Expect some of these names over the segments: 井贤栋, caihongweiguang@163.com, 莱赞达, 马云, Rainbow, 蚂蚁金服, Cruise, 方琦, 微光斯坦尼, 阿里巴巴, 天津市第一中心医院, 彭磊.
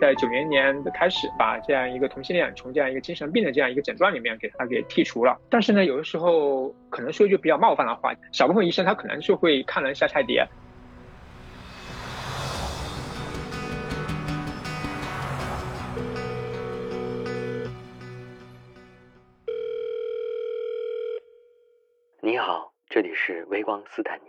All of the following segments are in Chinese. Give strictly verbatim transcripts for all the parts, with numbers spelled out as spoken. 在九零年的开始把这样一个同性恋从这样一个精神病的这样一个诊断里面给它给剔除了。但是呢，有的时候可能说一句比较冒犯的话，小部分医生他可能就会看人下菜碟。你好，这里是微光斯坦尼。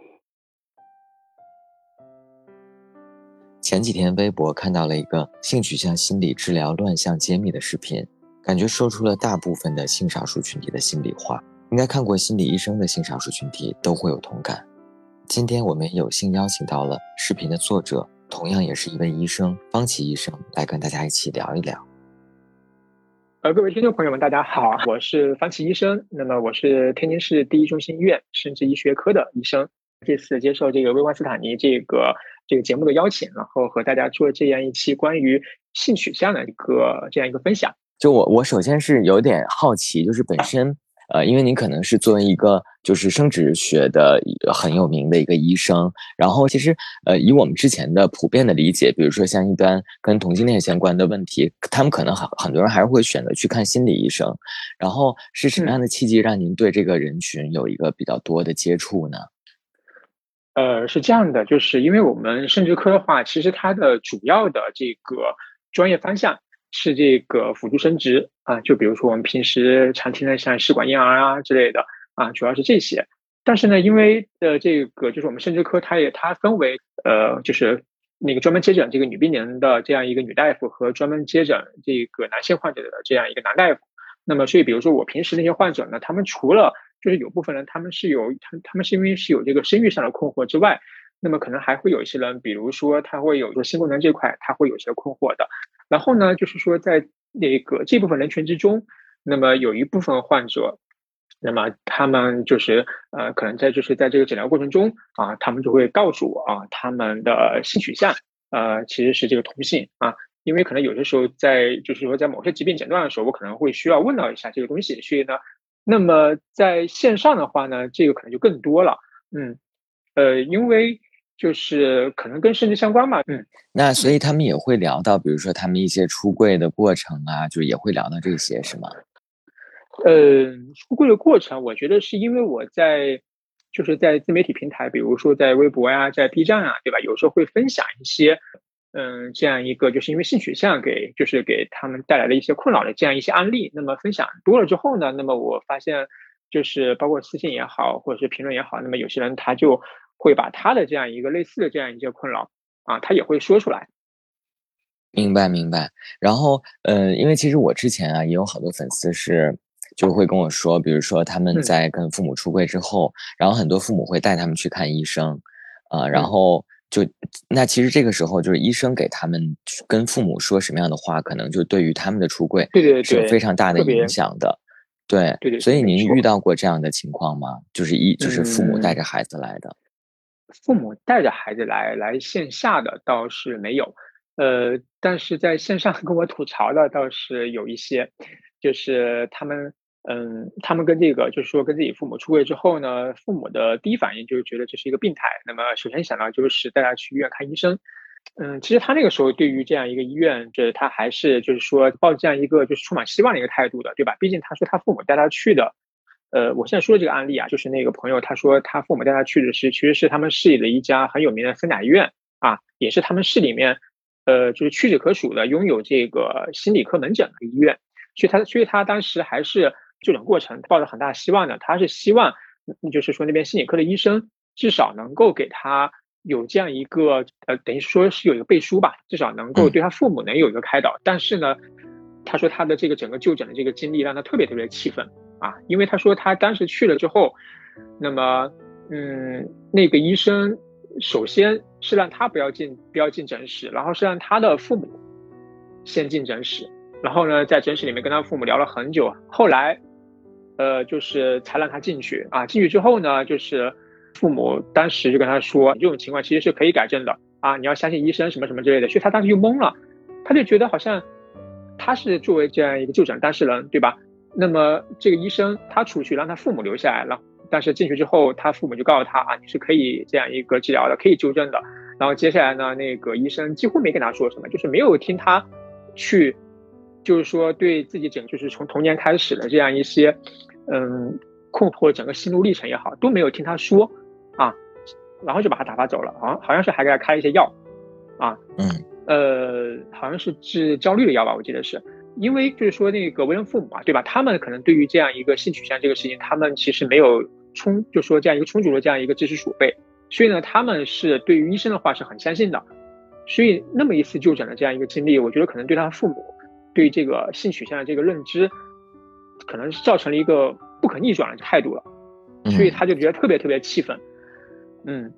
前几天微博看到了一个性取向心理治疗乱象揭秘的视频，感觉说出了大部分的性少数群体的心里话，应该看过心理医生的性少数群体都会有同感。今天我们有幸邀请到了视频的作者，同样也是一位医生，方琦医生，来跟大家一起聊一聊。呃，各位听众朋友们大家好，我是方琦医生，那么我是天津市第一中心医院生殖医学科的医生，这次接受这个微光斯坦尼这个这个节目的邀请，然后和大家做这样一期关于性取向的一个这样一个分享。就我我首先是有点好奇，就是本身呃，因为您可能是作为一个就是生殖学的很有名的一个医生，然后其实呃，以我们之前的普遍的理解，比如说像一般跟同性恋相关的问题，他们可能很很多人还是会选择去看心理医生。然后是什么样的契机让您对这个人群有一个比较多的接触呢？呃，是这样的，就是因为我们生殖科的话，其实它的主要的这个专业方向是这个辅助生殖啊，就比如说我们平时常听的像试管婴儿啊之类的啊，主要是这些。但是呢，因为呃这个就是我们生殖科它也它分为呃就是那个专门接诊这个女病人的这样一个女大夫和专门接诊这个男性患者的这样一个男大夫。那么所以比如说我平时那些患者呢，他们除了就是有部分人他们是有他他们是因为是有这个生育上的困惑之外，那么可能还会有一些人，比如说他会有说性功能这块他会有些困惑的。然后呢，就是说在那个这部分人群之中，那么有一部分患者，那么他们就是呃可能在就是在这个诊疗过程中啊，他们就会告诉我啊，他们的性取向呃其实是这个同性啊。因为可能有些时候在就是说在某些疾病诊断的时候，我可能会需要问到一下这个东西，所以呢。那么在线上的话呢，这个可能就更多了，嗯，呃，因为就是可能跟生殖相关嘛，嗯，那所以他们也会聊到，比如说他们一些出柜的过程啊，就也会聊到这些，是吗？呃，出柜的过程，我觉得是因为我在就是在自媒体平台，比如说在微博呀、啊，在 B 站啊，对吧？有时候会分享一些，嗯，这样一个就是因为性取向给就是给他们带来的一些困扰的这样一些案例。那么分享多了之后呢，那么我发现就是包括私信也好，或者是评论也好，那么有些人他就会把他的这样一个类似的这样一些困扰啊，他也会说出来。明白明白。然后呃，因为其实我之前啊也有好多粉丝是就会跟我说，比如说他们在跟父母出柜之后，嗯、然后很多父母会带他们去看医生啊、呃，然后。嗯就那其实这个时候就是医生给他们跟父母说什么样的话，可能就对于他们的出柜是有非常大的影响的。对对 对, 对, 对, 对, 对, 对, 对, 对, 对，所以您遇到过这样的情况吗？就是一就是父母带着孩子来的、嗯、父母带着孩子来来线下的倒是没有，呃，但是在线上跟我吐槽的倒是有一些，就是他们嗯，他们跟这个就是说跟自己父母出柜之后呢，父母的第一反应就是觉得这是一个病态，那么首先想到就是带他去医院看医生。嗯，其实他那个时候对于这样一个医院，就是他还是就是说抱这样一个就是充满希望的一个态度的，对吧？毕竟他说他父母带他去的，呃，我现在说的这个案例啊，就是那个朋友他说他父母带他去的是其实是他们市里的一家很有名的三甲医院啊，也是他们市里面呃就是屈指可数的拥有这个心理科门诊的医院，所以他所以他当时还是。就诊过程抱着很大希望呢，他是希望就是说那边心理科的医生至少能够给他有这样一个呃，等于说是有一个背书吧，至少能够对他父母能有一个开导、嗯、但是呢他说他的这个整个就诊的这个经历让他特别特别气愤啊，因为他说他当时去了之后，那么嗯，那个医生首先是让他不要进不要进诊室，然后是让他的父母先进诊室，然后呢在诊室里面跟他父母聊了很久，后来呃，就是才让他进去啊。进去之后呢，就是父母当时就跟他说，这种情况其实是可以改正的啊，你要相信医生什么什么之类的。所以他当时就懵了，他就觉得好像他是作为这样一个就诊当事人，对吧？那么这个医生他出去让他父母留下来了，但是进去之后，他父母就告诉他啊，你是可以这样一个治疗的，可以纠正的。然后接下来呢，那个医生几乎没跟他说什么，就是没有听他去就是说对自己整就是从童年开始的这样一些嗯困惑整个心路历程也好都没有听他说啊，然后就把他打发走了，好像好像是还给他开一些药啊，嗯呃好像是治焦虑的药吧，我记得是。因为就是说那个为人父母啊，对吧，他们可能对于这样一个性取向这个事情他们其实没有充就说这样一个充足的这样一个知识储备，所以呢他们是对于医生的话是很相信的，所以那么一次就诊的这样一个经历，我觉得可能对他父母对这个性取向的这个认知可能是造成了一个不可逆转的态度了，所以他就觉得特别特别气愤。嗯，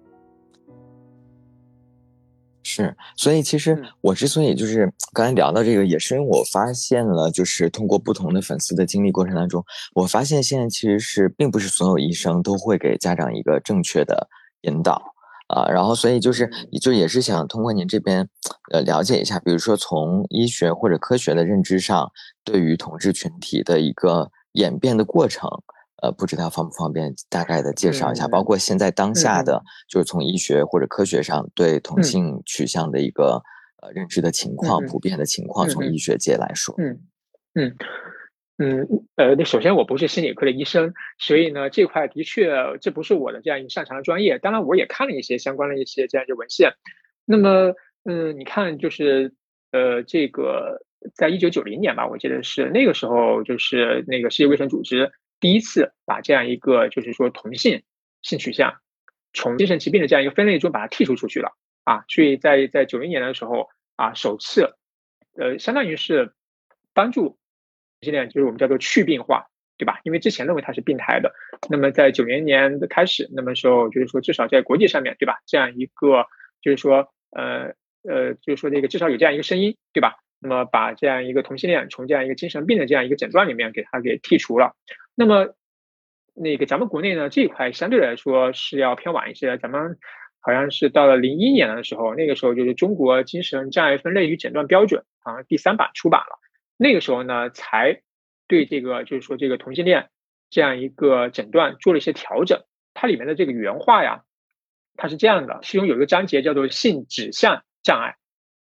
是，所以其实我之所以就是刚才聊到这个，也是因为我发现了，就是通过不同的粉丝的经历过程当中，我发现现在其实是并不是所有医生都会给家长一个正确的引导啊、呃，然后所以就是就也是想通过您这边呃了解一下，比如说从医学或者科学的认知上，对于同志群体的一个演变的过程。呃，不知道方不方便大概的介绍一下，嗯、包括现在当下的、嗯，就是从医学或者科学上对同性取向的一个、嗯、呃认知的情况、嗯，普遍的情况，嗯、从医学界来说，嗯嗯嗯呃，首先我不是心理科的医生，所以呢这块的确这不是我的这样一个擅长的专业。当然，我也看了一些相关的一些这样的文献。那么，嗯、呃，你看，就是呃，这个在一九九零年吧，我记得是那个时候，就是那个世界卫生组织。第一次把这样一个就是说同性性取向从精神疾病的这样一个分类中把它剔除出去了啊，所以在在九零年的时候啊，首次呃相当于是帮助这点就是我们叫做去病化，对吧？因为之前认为它是病态的，那么在九零年的开始，那么时候就是说至少在国际上面，对吧？这样一个就是说呃呃就是说这个至少有这样一个声音，对吧？那么把这样一个同性恋从这样一个精神病的这样一个诊断里面给它给剔除了。那么，那个咱们国内呢这一块相对来说是要偏晚一些的，咱们好像是到了零一年的时候，那个时候就是《中国精神障碍分类与诊断标准》好像第三版出版了，那个时候呢才对这个就是说这个同性恋这样一个诊断做了一些调整。它里面的这个原话呀，它是这样的，其中有一个章节叫做性指向障碍。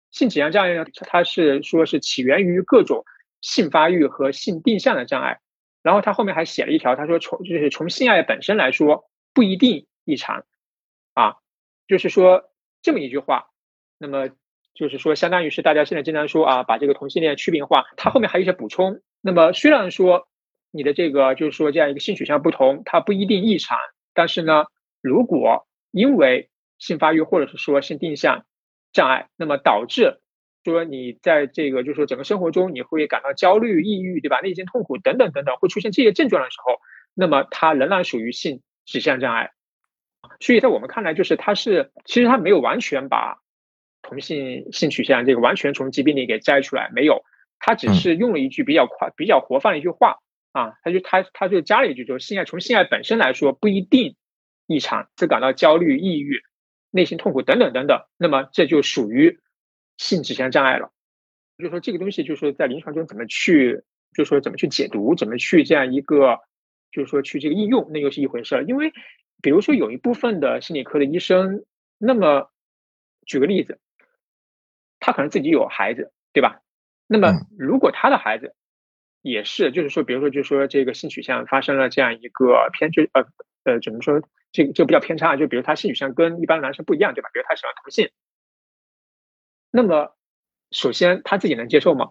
性指向障碍呢，它是说是起源于各种性发育和性定向的障碍。然后他后面还写了一条，他说从就是从性爱本身来说不一定异常啊，就是说这么一句话，那么就是说相当于是大家现在经常说啊，把这个同性恋去病化。他后面还有一些补充，那么虽然说你的这个就是说这样一个性取向不同它不一定异常，但是呢如果因为性发育或者是说性定向障碍，那么导致说你在这个就是说整个生活中你会感到焦虑、抑郁，对吧？内心痛苦等等等等，会出现这些症状的时候，那么它仍然属于性指向障碍。所以在我们看来，就是它是其实它没有完全把同性性取向这个完全从疾病里给摘出来，没有，它只是用了一句比较快、比较活泛的一句话啊，它就它它就加了一句，就是性爱从性爱本身来说不一定异常，只感到焦虑、抑郁、内心痛苦等等等等，那么这就属于。性指向障碍了，就是说这个东西，就是说在临床中怎么去，就是说怎么去解读，怎么去这样一个，就是说去这个应用，那又是一回事儿。因为比如说有一部分的心理科的医生，那么举个例子，他可能自己有孩子，对吧？那么如果他的孩子也是，就是说，比如说，就是说这个性取向发生了这样一个偏就呃呃，怎么说这个这个比较偏差，就比如他性取向跟一般男生不一样，对吧？比如他喜欢同性。那么首先他自己能接受吗？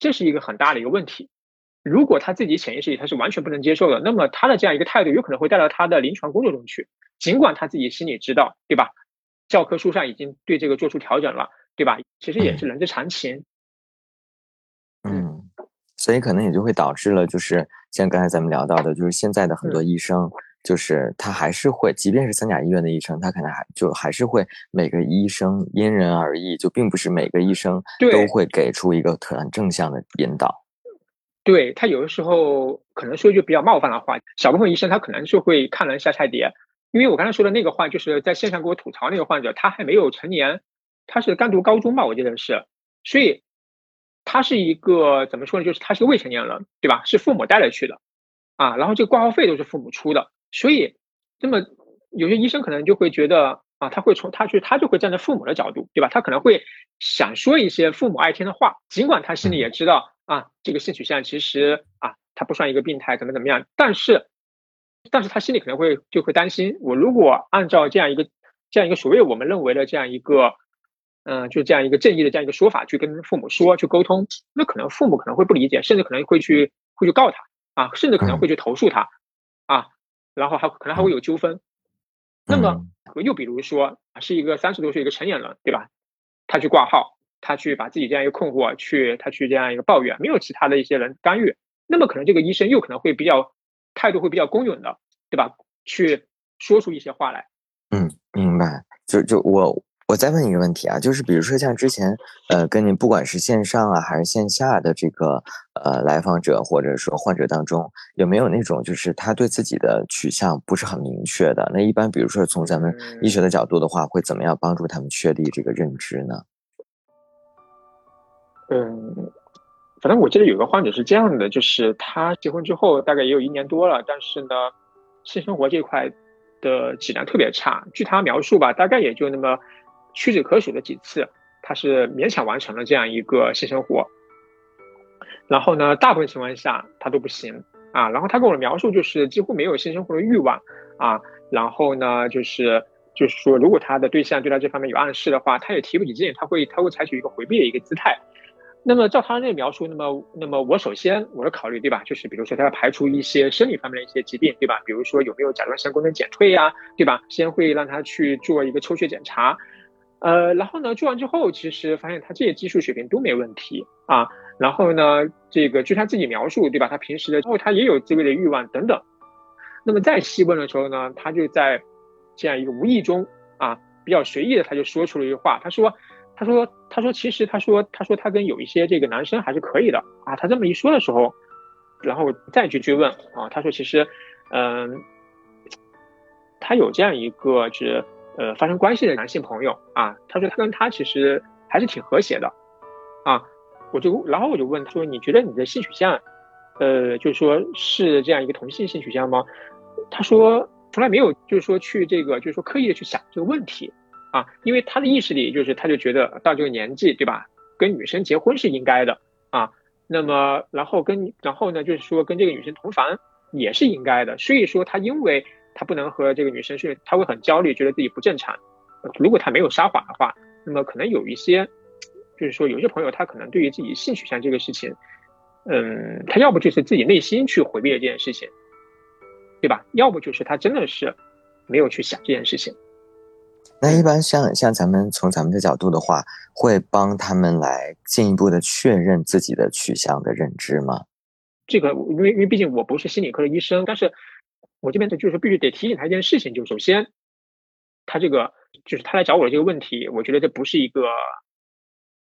这是一个很大的一个问题。如果他自己潜意识里他是完全不能接受的，那么他的这样一个态度有可能会带到他的临床工作中去，尽管他自己心里知道，对吧？教科书上已经对这个做出调整了，对吧？其实也是人之常情。嗯，所以可能也就会导致了，就是像刚才咱们聊到的，就是现在的很多医生、嗯就是他还是会，即便是三甲医院的医生，他可能还就还是会每个医生因人而异，就并不是每个医生都会给出一个很正向的引导。对，他有的时候可能说一句比较冒犯的话，小部分医生他可能就会看人下菜碟。因为我刚才说的那个患，就是在线上给我吐槽那个患者，他还没有成年，他是刚读高中吧，我记得是，所以他是一个怎么说呢？就是他是个未成年人，对吧？是父母带着去的啊，然后这个挂号费都是父母出的。所以那么有些医生可能就会觉得啊，他会从他去他就会站在父母的角度，对吧？他可能会想说一些父母爱听的话，尽管他心里也知道啊，这个性取向其实啊，他不算一个病态，怎么怎么样，但是但是他心里可能会就会担心，我如果按照这样一个这样一个所谓我们认为的这样一个嗯、呃，就这样一个正义的这样一个说法去跟父母说去沟通，那可能父母可能会不理解，甚至可能会去会去告他啊，甚至可能会去投诉他啊，然后还可能还会有纠纷。那么又比如说是一个三十多岁一个成年人，对吧，他去挂号，他去把自己这样一个困惑去他去这样一个抱怨，没有其他的一些人干预，那么可能这个医生又可能会比较态度会比较公允的，对吧，去说出一些话来。嗯，明白。就就我我再问一个问题啊，就是比如说像之前呃跟你不管是线上啊还是线下的这个呃来访者或者说患者当中，有没有那种就是他对自己的取向不是很明确的，那一般比如说从咱们医学的角度的话，会怎么样帮助他们确立这个认知呢？嗯，反正我记得有个患者是这样的，就是他结婚之后大概也有一年多了，但是呢性生活这块的质量特别差，据他描述吧，大概也就那么屈指可数的几次，他是勉强完成了这样一个性生活，然后呢，大部分情况下他都不行啊。然后他跟我的描述就是几乎没有性生活的欲望啊。然后呢，就是就是说，如果他的对象对他这方面有暗示的话，他也提不起劲，他会他会采取一个回避的一个姿态。那么照他那描述，那么那么我首先我的考虑，对吧，就是比如说他要排除一些生理方面的一些疾病，对吧，比如说有没有甲状腺功能减退啊，对吧，先会让他去做一个抽血检查。呃，然后呢，做完之后，其实发现他这些技术水平都没问题啊。然后呢，这个据他自己描述，对吧？他平时的，然后他也有自慰的欲望等等。那么再细问的时候呢，他就在这样一个无意中啊，比较随意的，他就说出了一句话，他说，他说，他说，其实他说，他说他跟有一些这个男生还是可以的啊。他这么一说的时候，然后再去追问啊，他说其实，嗯、呃，他有这样一个就是。呃，发生关系的男性朋友啊，他说他跟他其实还是挺和谐的，啊，我就然后我就问他说，你觉得你的性取向，呃，就是说是这样一个同性性取向吗？他说从来没有，就是说去这个，就是说刻意的去想这个问题啊，因为他的意识里就是他就觉得到这个年纪，对吧，跟女生结婚是应该的啊，那么然后跟然后呢，就是说跟这个女生同房也是应该的，所以说他因为。他不能和这个女生睡，他会很焦虑，觉得自己不正常。如果他没有撒谎的话，那么可能有一些，就是说有些朋友他可能对于自己性取向这个事情，嗯，他要不就是自己内心去回避了这件事情，对吧？要不就是他真的是没有去想这件事情。那一般像像咱们从咱们的角度的话，会帮他们来进一步的确认自己的取向的认知吗？这个，因为因为毕竟我不是心理科的医生，但是。我这边就是必须得提醒他一件事情，就是首先，他这个就是他来找我的这个问题，我觉得这不是一个，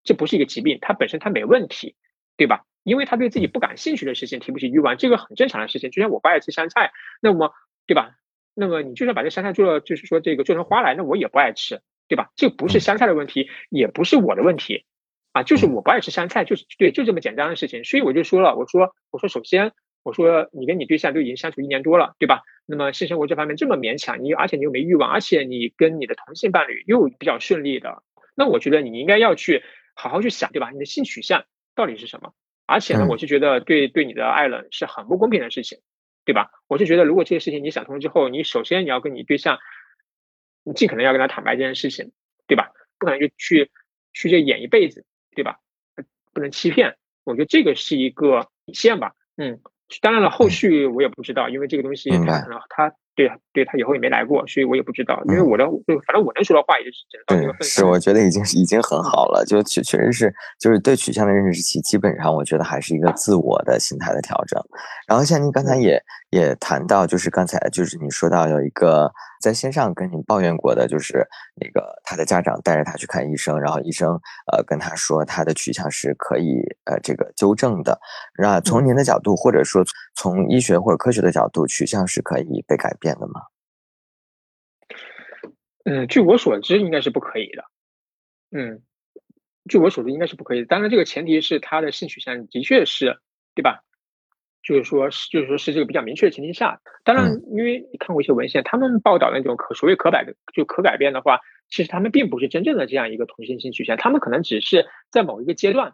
这不是一个疾病，他本身他没问题，对吧？因为他对自己不感兴趣的事情提不起欲望，这个很正常的事情。就像我不爱吃香菜，那么对吧？那么你就算把这香菜做了，就是说这个做成花来，那我也不爱吃，对吧？这不是香菜的问题，也不是我的问题，啊，就是我不爱吃香菜，就是对，就这么简单的事情。所以我就说了，我说我说首先。我说你跟你对象都已经相处一年多了，对吧？那么性生活这方面这么勉强，你而且你又没欲望，而且你跟你的同性伴侣又比较顺利的，那我觉得你应该要去好好去想，对吧？你的性取向到底是什么？而且呢，我是觉得对对你的爱人是很不公平的事情，对吧？我是觉得如果这个事情你想通之后，你首先你要跟你对象，你尽可能要跟他坦白这件事情，对吧？不可能就去去这演一辈子，对吧？不能欺骗，我觉得这个是一个底线吧，嗯。当然了，后续我也不知道，因为这个东西他可能他对对他以后也没来过，所以我也不知道。因为我的，反正我能说的话也就是只能到这个份上。是，我觉得已经已经很好了，就确确实是就是对取向的认识期，基本上我觉得还是一个自我的心态的调整。然后像您刚才也也谈到，就是刚才就是你说到有一个在线上跟你抱怨过的，就是那个他的家长带着他去看医生，然后医生呃跟他说他的取向是可以呃这个纠正的。那从您的角度，或者说从医学或者科学的角度，取向是可以被改变的吗？嗯，据我所知应该是不可以的。嗯，据我所知应该是不可以的。当然这个前提是他的性取向的确是，对吧？就是说是就是说是这个比较明确的前提下。当然因为看过一些文献，他们报道那种可所谓可改就可改变的话，其实他们并不是真正的这样一个同性性取向，他们可能只是在某一个阶段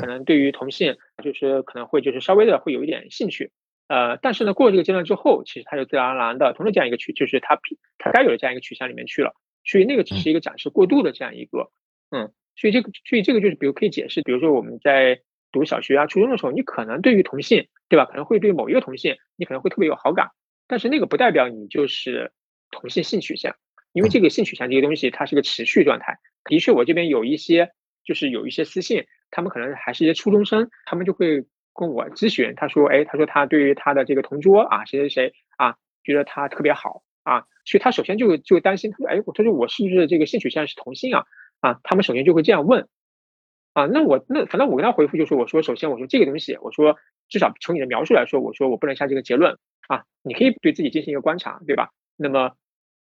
可能对于同性就是可能会就是稍微的会有一点兴趣，呃，但是呢过了这个阶段之后，其实他就自然而然的同时这样一个取就是他他该有的这样一个取向里面去了，所以那个只是一个展示过度的这样一个嗯，所以这个所以这个就是比如可以解释，比如说我们在读小学啊初中的时候，你可能对于同性对吧，可能会对某一个同性你可能会特别有好感，但是那个不代表你就是同性性取向，因为这个性取向这个东西它是个持续状态。的确我这边有一些就是有一些私信，他们可能还是一些初中生，他们就会跟我咨询，他说哎，他说他对于他的这个同桌啊谁谁谁啊觉得他特别好啊，所以他首先就就担心，他说哎，他说我是不是这个性取向是同性啊啊，他们首先就会这样问啊，那我那反正我跟他回复就是我说首先我说这个东西我说至少从你的描述来说，我说我不能下这个结论啊，你可以对自己进行一个观察对吧，那么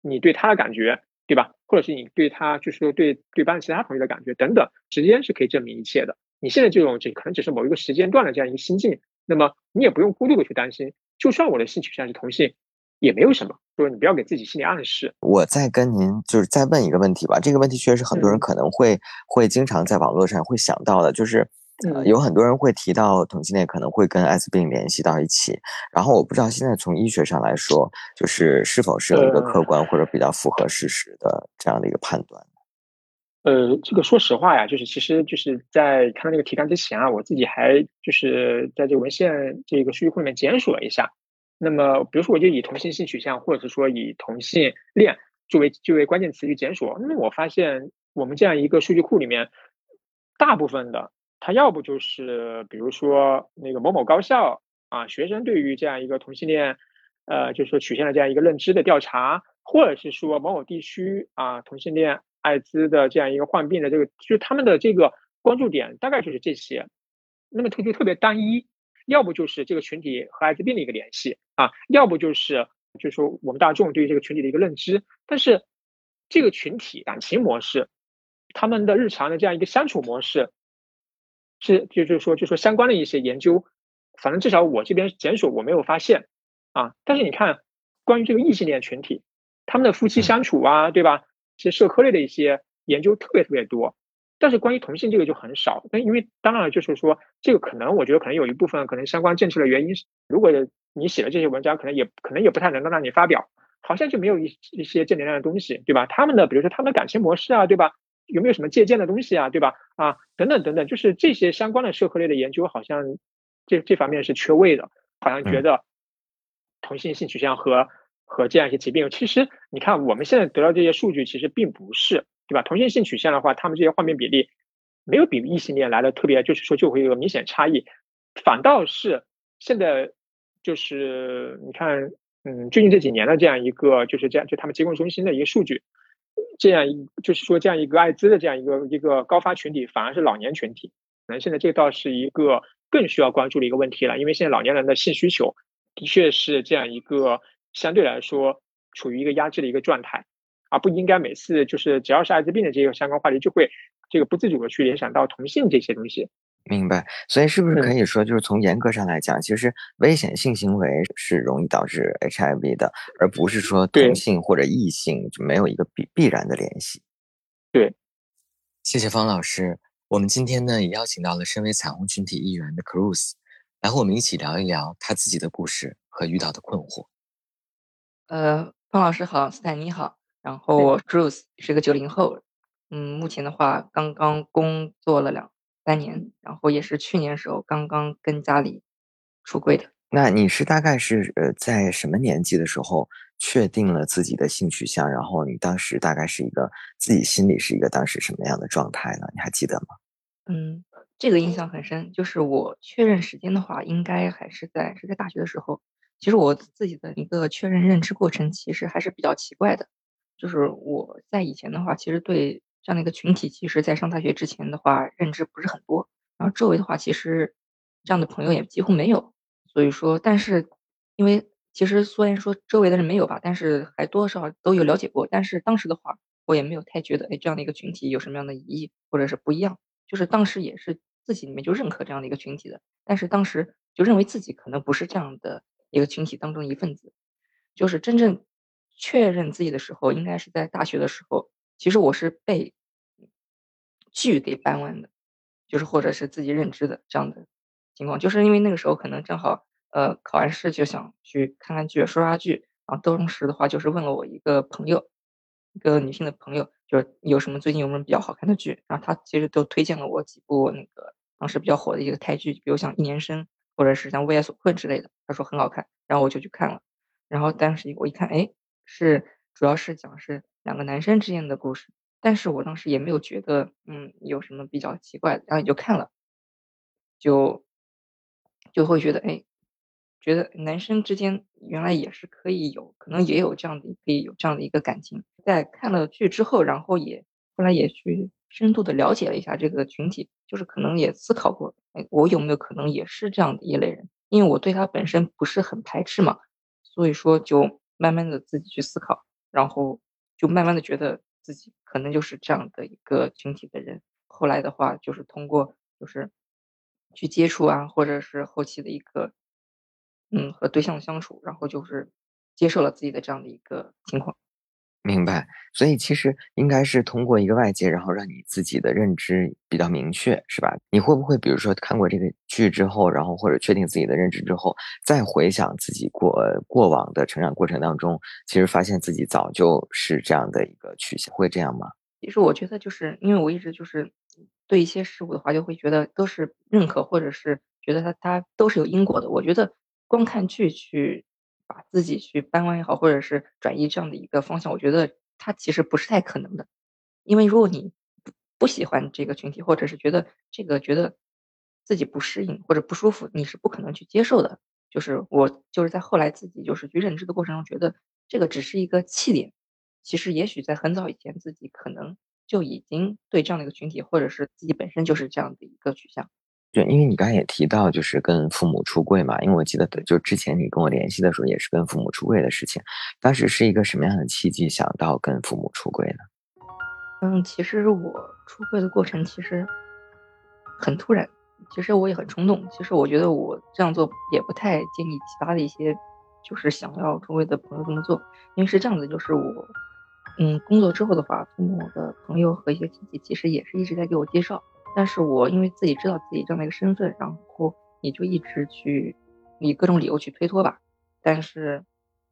你对他的感觉对吧，或者是你对他就是说对对班其他同学的感觉等等，时间是可以证明一切的。你现在这种只可能只是某一个时间段的这样一个心境，那么你也不用过度的去担心，就算我的性取向是同性也没有什么，就是你不要给自己心理暗示。我再跟您就是再问一个问题吧，这个问题确实很多人可能会、嗯、会经常在网络上会想到的，就是呃、有很多人会提到同性恋可能会跟艾滋病联系到一起，然后我不知道现在从医学上来说就是是否是有一个客观或者比较符合事实的这样的一个判断。呃，这个说实话呀，就是其实就是在看到这个提纲之前啊，我自己还就是在这个文献这个数据库里面检索了一下，那么比如说我就以同性性取向或者是说以同性恋作为作为关键词去检索，那么我发现我们这样一个数据库里面大部分的他要不就是比如说那个某某高校啊学生对于这样一个同性恋呃就是说取向的这样一个认知的调查，或者是说某某地区啊同性恋艾滋的这样一个患病的这个，就是他们的这个关注点大概就是这些，那么突出特别单一，要不就是这个群体和艾滋病的一个联系啊，要不就是就是说我们大众对于这个群体的一个认知，但是这个群体感情模式他们的日常的这样一个相处模式是就是说就是说相关的一些研究，反正至少我这边检索我没有发现啊。但是你看关于这个异性恋群体他们的夫妻相处啊对吧，其实社科类的一些研究特别特别多，但是关于同性这个就很少。但因为当然就是说这个可能我觉得可能有一部分可能相关政策的原因，如果你写了这些文章可能也可能也不太能够让你发表，好像就没有一一些正能量的东西对吧，他们的比如说他们的感情模式啊对吧，有没有什么借鉴的东西啊对吧啊等等等等，就是这些相关的社科类的研究好像这这方面是缺位的，好像觉得同性性取向和和这样一些疾病，其实你看我们现在得到这些数据其实并不是对吧，同性性取向的话他们这些患病比例没有比异性恋来的特别，就是说就会有明显差异，反倒是现在就是你看嗯最近这几年的这样一个就是这样就他们疾控中心的一个数据，这样就是说这样一个艾滋的这样一个一个高发群体反而是老年群体，可能现在这倒是一个更需要关注的一个问题了，因为现在老年人的性需求的确是这样一个相对来说处于一个压制的一个状态啊，不应该每次就是只要是艾滋病的这个相关话题就会这个不自主的去联想到同性这些东西。明白，所以是不是可以说就是从严格上来讲、嗯、其实危险性行为是容易导致 H I V 的，而不是说同性或者异性就没有一个必必然的联系。对，谢谢方老师。我们今天呢也邀请到了身为彩虹群体一员的 Cruise 来和我们一起聊一聊他自己的故事和遇到的困惑。呃，方老师好，斯坦你好，然后我 Cruise 是个九零后，嗯，目前的话刚刚工作了两三年，然后也是去年时候刚刚跟家里出柜的。那你是大概是呃在什么年纪的时候确定了自己的性取向？然后你当时大概是一个自己心里是一个当时什么样的状态呢？你还记得吗？嗯，这个印象很深，就是我确认时间的话，应该还是在是在大学的时候。其实我自己的一个确认认知过程其实还是比较奇怪的，就是我在以前的话，其实对这样的一个群体，其实在上大学之前的话认知不是很多，然后周围的话其实这样的朋友也几乎没有，所以说但是因为其实虽然说周围的人没有吧，但是还多少都有了解过，但是当时的话我也没有太觉得哎这样的一个群体有什么样的疑义或者是不一样，就是当时也是自己里面就认可这样的一个群体的，但是当时就认为自己可能不是这样的一个群体当中一份子。就是真正确认自己的时候，应该是在大学的时候。其实我是被剧给掰弯的，就是或者是自己认知的这样的情况。就是因为那个时候可能正好呃考完试就想去看看剧、刷刷剧，然后当时的话就是问了我一个朋友，一个女性的朋友，就是有什么最近有什么比较好看的剧，然后她其实都推荐了我几部那个当时比较火的一个台剧，比如像《一年生》或者是像《为爱所困》之类的，她说很好看，然后我就去看了。然后当时我一看，哎，是主要是讲是两个男生之间的故事，但是我当时也没有觉得嗯有什么比较奇怪的，然后也就看了，就就会觉得哎，觉得男生之间原来也是可以有，可能也有这样的，可以有这样的一个感情。在看了剧之后，然后也后来也去深度的了解了一下这个群体，就是可能也思考过，哎，我有没有可能也是这样的一类人？因为我对他本身不是很排斥嘛，所以说就慢慢的自己去思考，然后就慢慢的觉得自己可能就是这样的一个群体的人。后来的话，就是通过就是去接触啊，或者是后期的一个嗯和对象相处，然后就是接受了自己的这样的一个情况。明白，所以其实应该是通过一个外界，然后让你自己的认知比较明确，是吧？你会不会比如说看过这个剧之后，然后或者确定自己的认知之后，再回想自己过过往的成长过程当中，其实发现自己早就是这样的一个趋向，会这样吗？其实我觉得就是因为我一直就是对一些事物的话，就会觉得都是认可，或者是觉得它它都是有因果的。我觉得光看剧去把自己去掰弯也好，或者是转移这样的一个方向，我觉得它其实不是太可能的。因为如果你不不喜欢这个群体，或者是觉得这个觉得自己不适应或者不舒服，你是不可能去接受的。就是我就是在后来自己就是去认知的过程中，觉得这个只是一个起点。其实也许在很早以前，自己可能就已经对这样的一个群体，或者是自己本身就是这样的一个取向。对，因为你刚才也提到，就是跟父母出柜嘛，因为我记得对就之前你跟我联系的时候，也是跟父母出柜的事情。当时是一个什么样的契机想到跟父母出柜呢？嗯，其实我出柜的过程其实很突然，其实我也很冲动。其实我觉得我这样做也不太建议其他的一些就是想要出柜的朋友这么做，因为是这样子，就是我嗯工作之后的话，父母的朋友和一些亲戚其实也是一直在给我介绍，但是我因为自己知道自己这样的一个身份，然后也就一直去以各种理由去推脱吧。但是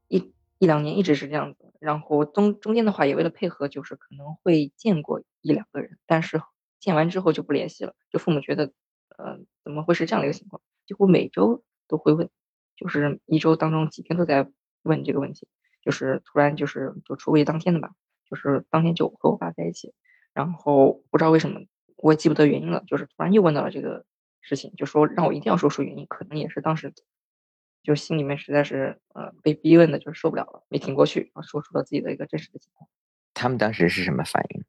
一一两年一直是这样子，然后中中间的话也为了配合，就是可能会见过一两个人，但是见完之后就不联系了。就父母觉得，呃，怎么会是这样的一个情况？几乎每周都会问，就是一周当中几天都在问这个问题。就是突然就是就出柜当天的吧，就是当天就和我爸在一起，然后不知道为什么。我也记不得原因了，就是突然又问到了这个事情，就说让我一定要说出原因，可能也是当时就心里面实在是呃被逼问的，就是受不了了，没挺过去，然后说出了自己的一个真实的情况。他们当时是什么反应？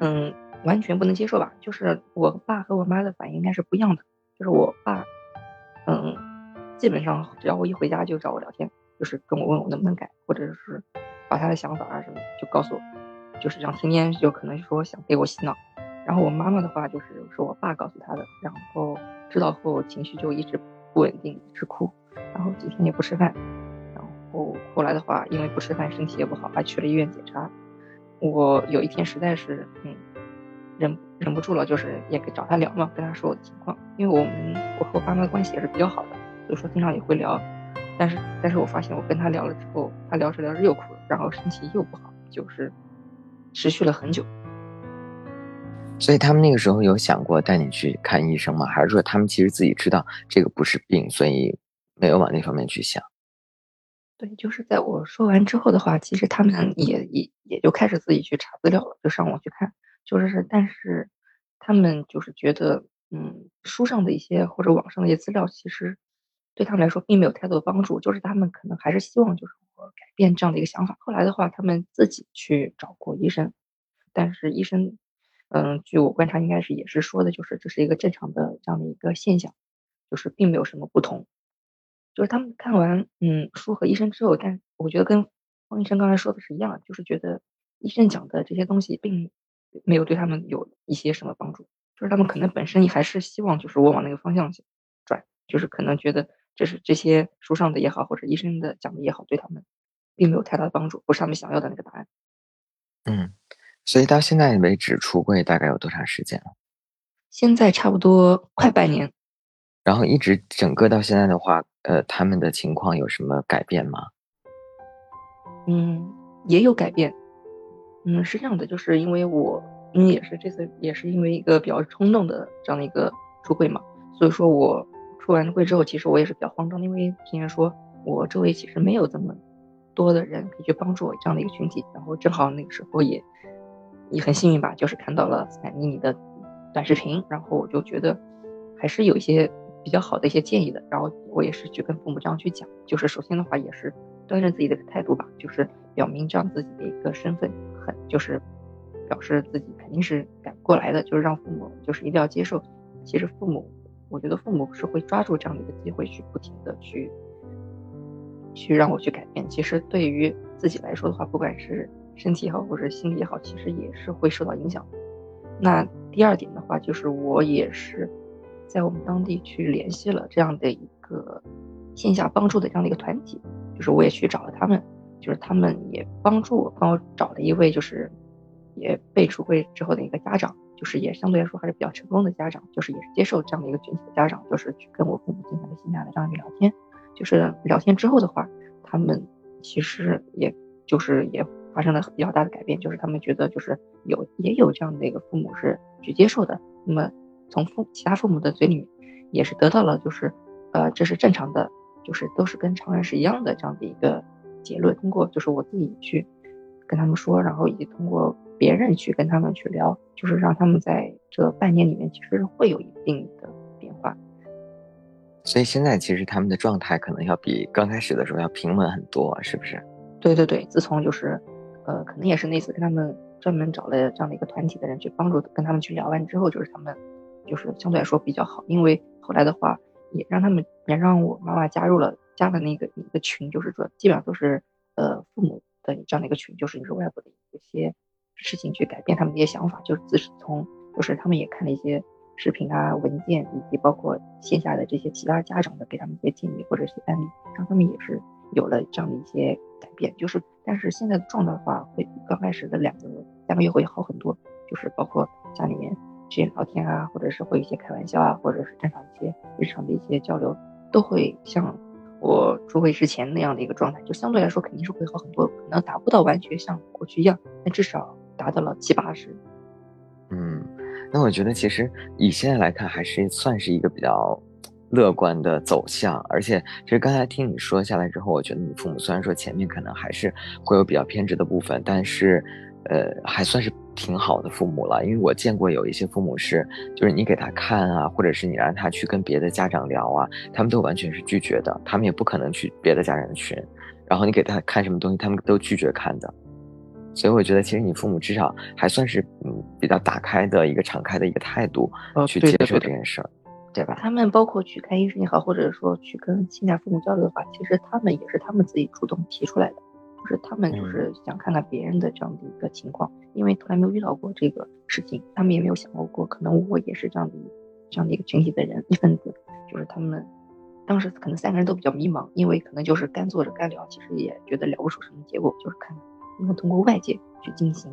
嗯，完全不能接受吧。就是我爸和我妈的反应应该是不一样的。就是我爸，嗯，基本上只要我一回家就找我聊天，就是跟我问我能不能改，或者是把他的想法啊什么就告诉我，就是这样，天天就可能说想给我洗脑。然后我妈妈的话就是是我爸告诉她的，然后知道后情绪就一直不稳定，一直哭，然后几天也不吃饭，然后后来的话因为不吃饭身体也不好，还去了医院检查。我有一天实在是嗯忍忍不住了，就是也给找她聊嘛，跟她说我的情况，因为我们我和我爸妈的关系也是比较好的，所以说经常也会聊。但是但是我发现我跟她聊了之后，她聊着聊着又哭了，然后身体又不好，就是持续了很久。所以他们那个时候有想过带你去看医生吗？还是说他们其实自己知道这个不是病，所以没有往那方面去想？对，就是在我说完之后的话，其实他们也也也就开始自己去查资料了，就上网去看，就是但是他们就是觉得，嗯，书上的一些或者网上的一些资料，其实对他们来说并没有太多的帮助，就是他们可能还是希望就是我改变这样的一个想法。后来的话，他们自己去找过医生，但是医生。嗯，据我观察，应该是也是说的，就是这是一个正常的这样的一个现象，就是并没有什么不同。就是他们看完嗯书和医生之后，但我觉得跟方医生刚才说的是一样，就是觉得医生讲的这些东西并没有对他们有一些什么帮助，就是他们可能本身还是希望就是我往那个方向去转，就是可能觉得这是这些书上的也好，或者医生的讲的也好，对他们并没有太大的帮助，不是他们想要的那个答案。嗯，所以到现在为止，出柜大概有多长时间了？现在差不多快半年，然后一直整个到现在的话，呃，他们的情况有什么改变吗？嗯，也有改变。嗯，是这样的，就是因为我，嗯，也是这次也是因为一个比较冲动的这样的一个出柜嘛，所以说我出完柜之后，其实我也是比较慌张的，因为之前说我周围其实没有这么多的人可以去帮助我这样的一个群体，然后正好那个时候也也很幸运吧，就是看到了斯坦尼尼的短视频，然后我就觉得还是有一些比较好的一些建议的，然后我也是去跟父母这样去讲，就是首先的话也是端正自己的态度吧，就是表明这样自己的一个身份，很就是表示自己肯定是赶不过来的，就是让父母就是一定要接受。其实父母，我觉得父母是会抓住这样的一个机会去不停的去去让我去改变。其实对于自己来说的话，不管是身体也好，或者心理也好，其实也是会受到影响的。那第二点的话，就是我也是在我们当地去联系了这样的一个线下帮助的这样的一个团体，就是我也去找了他们，就是他们也帮助我，帮我找了一位就是也被出柜之后的一个家长，就是也相对来说还是比较成功的家长，就是也是接受这样的一个群体的家长，就是去跟我父母进行了线下的这样一个聊天，就是聊天之后的话，他们其实也就是也发生了比较大的改变，就是他们觉得就是有也有这样的一个父母是去接受的，那么从父其他父母的嘴里也是得到了就是呃这是正常的，就是都是跟常人是一样的这样的一个结论。通过就是我自己去跟他们说，然后以及通过别人去跟他们去聊，就是让他们在这半年里面其实会有一定的变化。所以现在其实他们的状态可能要比刚开始的时候要平稳很多，是不是？对对对，自从就是呃，可能也是那次跟他们专门找了这样的一个团体的人去帮助，跟他们去聊完之后，就是他们就是相对来说比较好，因为后来的话也让他们也让我妈妈加入了加了那个一个群，就是说基本上都是呃父母的这样的一个群，就是你是外部的一些事情去改变他们的一些想法，就是自从就是他们也看了一些视频啊、文件，以及包括线下的这些其他家长的给他们一些建议或者是案例，让他们也是有了这样的一些改变。就是但是现在的状态的话，会比刚开始的两个三个月会好很多，就是包括家里面去聊天啊，或者是会一些开玩笑啊，或者是正常一些日常的一些交流，都会像我出柜之前那样的一个状态，就相对来说肯定是会好很多，可能达不到完全像过去一样，但至少达到了七八十。嗯，那我觉得其实以现在来看还是算是一个比较乐观的走向，而且就是刚才听你说下来之后，我觉得你父母虽然说前面可能还是会有比较偏执的部分，但是呃还算是挺好的父母了。因为我见过有一些父母是就是你给他看啊，或者是你让他去跟别的家长聊啊，他们都完全是拒绝的，他们也不可能去别的家长的群，然后你给他看什么东西他们都拒绝看的。所以我觉得其实你父母至少还算是嗯比较打开的一个敞开的一个态度去接受这件事儿。哦，对吧？他们包括去看医生也好，或者说去跟现在父母交流的话，其实他们也是他们自己主动提出来的，就是他们就是想看看别人的这样的一个情况，嗯，因为从来没有遇到过这个事情，他们也没有想到过，可能我也是这样的这样的一个群体的人一分子，就是他们当时可能三个人都比较迷茫，因为可能就是干坐着干聊，其实也觉得聊不出什么结果，就是看应该通过外界去进行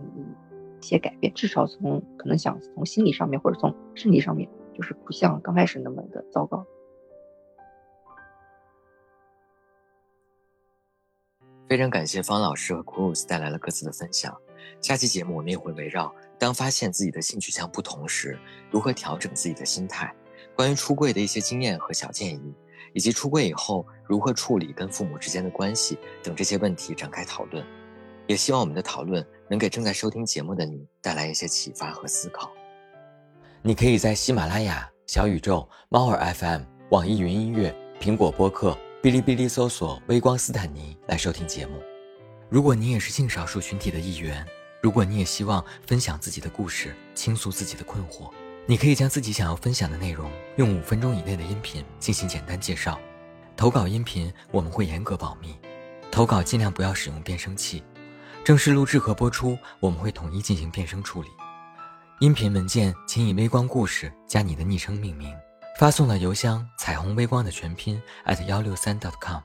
一些改变，至少从可能想从心理上面或者从生理上面，就是不像刚开始那么的糟糕。非常感谢方老师和 Cruise 带来了各自的分享。下期节目我们也会围绕当发现自己的性取向不同时，如何调整自己的心态，关于出柜的一些经验和小建议，以及出柜以后如何处理跟父母之间的关系等这些问题展开讨论。也希望我们的讨论能给正在收听节目的你带来一些启发和思考。你可以在喜马拉雅、小宇宙、猫耳 F M、 网易云音乐、苹果播客、哔哩哔哩搜索微光斯坦尼来收听节目。如果你也是性少数群体的一员，如果你也希望分享自己的故事，倾诉自己的困惑，你可以将自己想要分享的内容用五分钟以内的音频进行简单介绍。投稿音频我们会严格保密，投稿尽量不要使用变声器，正式录制和播出我们会统一进行变声处理。音频文件请以微光故事加你的昵称命名，发送到邮箱彩虹微光的全拼 at 一六三 点 com，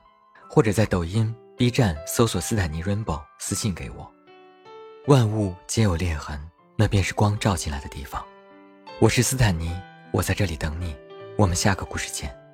或者在抖音、B 站搜索斯坦尼 Rainbow 私信给我。万物皆有裂痕，那便是光照进来的地方。我是斯坦尼，我在这里等你，我们下个故事见。